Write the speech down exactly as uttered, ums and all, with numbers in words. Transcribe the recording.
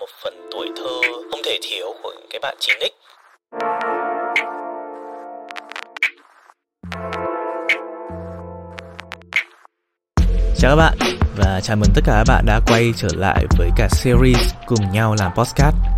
một phần tuổi thơ không thể thiếu của những cái bạn chín ích. Chào các bạn và chào mừng tất cả các bạn đã quay trở lại với cả series Cùng Nhau Làm Podcast.